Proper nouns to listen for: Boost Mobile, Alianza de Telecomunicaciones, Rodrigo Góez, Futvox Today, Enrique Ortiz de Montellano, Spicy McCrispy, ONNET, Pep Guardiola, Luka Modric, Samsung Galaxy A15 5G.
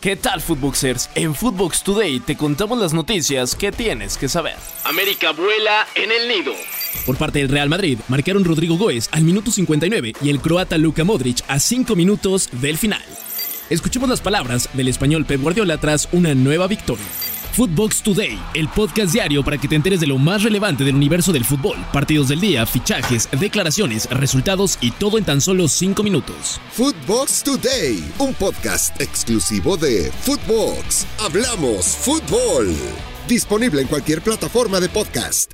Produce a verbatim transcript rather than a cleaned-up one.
¿Qué tal, Futvoxers? En Futvox Today te contamos las noticias que tienes que saber. América vuela en el nido. Por parte del Real Madrid, marcaron Rodrigo Góez al minuto cincuenta y nueve y el croata Luka Modric a cinco minutos del final. Escuchemos las palabras del español Pep Guardiola tras una nueva victoria. Futvox Today, el podcast diario para que te enteres de lo más relevante del universo del fútbol. Partidos del día, fichajes, declaraciones, resultados y todo en tan solo cinco minutos. Futvox Today, un podcast exclusivo de Futvox. Hablamos fútbol. Disponible en cualquier plataforma de podcast.